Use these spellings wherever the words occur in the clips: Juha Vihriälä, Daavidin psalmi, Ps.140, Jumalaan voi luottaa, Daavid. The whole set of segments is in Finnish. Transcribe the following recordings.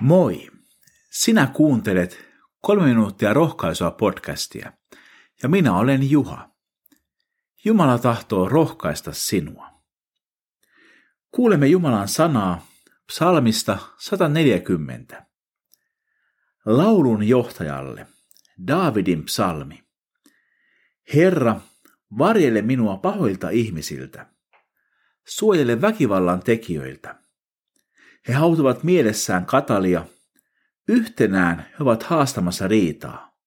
Moi! Sinä kuuntelet 3 minuuttia rohkaisua podcastia ja minä olen Juha. Jumala tahtoo rohkaista sinua. Kuulemme Jumalan sanaa psalmista 140. Laulun johtajalle, Daavidin psalmi. Herra, varjele minua pahoilta ihmisiltä. Suojele väkivallan tekijöiltä. He hautuvat mielessään katalia, yhtenään he ovat haastamassa riitaa.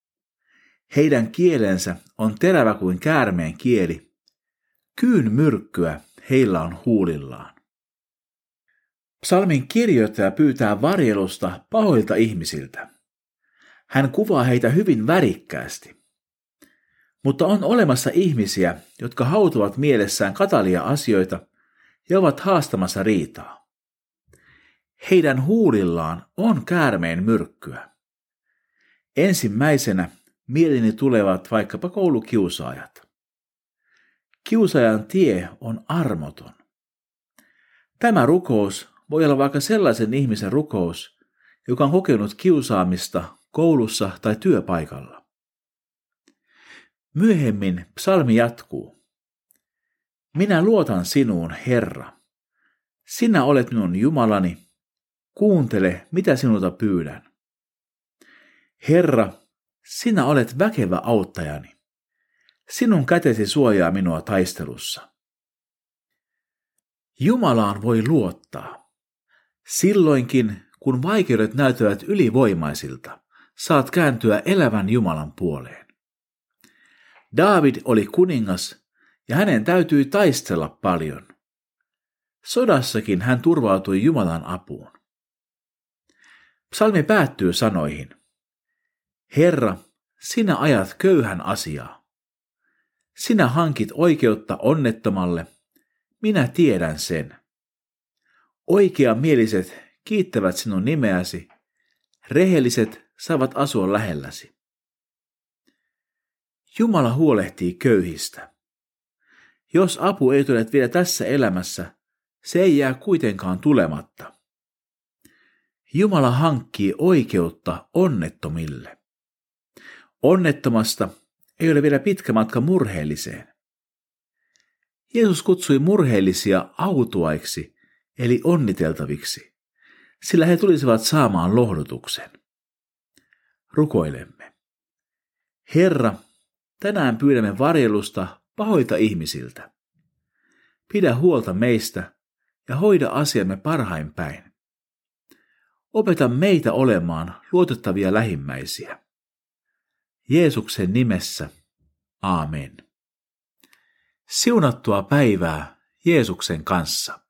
Heidän kielensä on terävä kuin käärmeen kieli, kyyn myrkkyä heillä on huulillaan. Psalmin kirjoittaja pyytää varjelusta pahoilta ihmisiltä. Hän kuvaa heitä hyvin värikkäästi. Mutta on olemassa ihmisiä, jotka hautuvat mielessään katalia asioita ja ovat haastamassa riitaa. Heidän huulillaan on käärmeen myrkkyä. Ensimmäisenä mielini tulevat vaikkapa koulukiusaajat. Kiusaajan tie on armoton. Tämä rukous voi olla vaikka sellaisen ihmisen rukous, joka on kokenut kiusaamista koulussa tai työpaikalla. Myöhemmin psalmi jatkuu. Minä luotan sinuun, Herra. Sinä olet minun Jumalani. Kuuntele, mitä sinulta pyydän. Herra, sinä olet väkevä auttajani. Sinun kätesi suojaa minua taistelussa. Jumalaan voi luottaa. Silloinkin, kun vaikeudet näyttävät ylivoimaisilta, saat kääntyä elävän Jumalan puoleen. Daavid oli kuningas ja hänen täytyi taistella paljon. Sodassakin hän turvautui Jumalan apuun. Psalmi päättyy sanoihin. Herra, sinä ajat köyhän asiaa. Sinä hankit oikeutta onnettomalle, minä tiedän sen. Oikeamieliset kiittävät sinun nimeäsi, rehelliset saavat asua lähelläsi. Jumala huolehtii köyhistä. Jos apu ei tule vielä tässä elämässä, se ei jää kuitenkaan tulematta. Jumala hankkii oikeutta onnettomille. Onnettomasta ei ole vielä pitkä matka murheelliseen. Jeesus kutsui murheellisia autuaiksi, eli onniteltaviksi, sillä he tulisivat saamaan lohdutuksen. Rukoilemme. Herra, tänään pyydämme varjelusta pahoilta ihmisiltä. Pidä huolta meistä ja hoida asiamme parhain päin. Opeta meitä olemaan luotettavia lähimmäisiä. Jeesuksen nimessä. Aamen. Siunattua päivää Jeesuksen kanssa.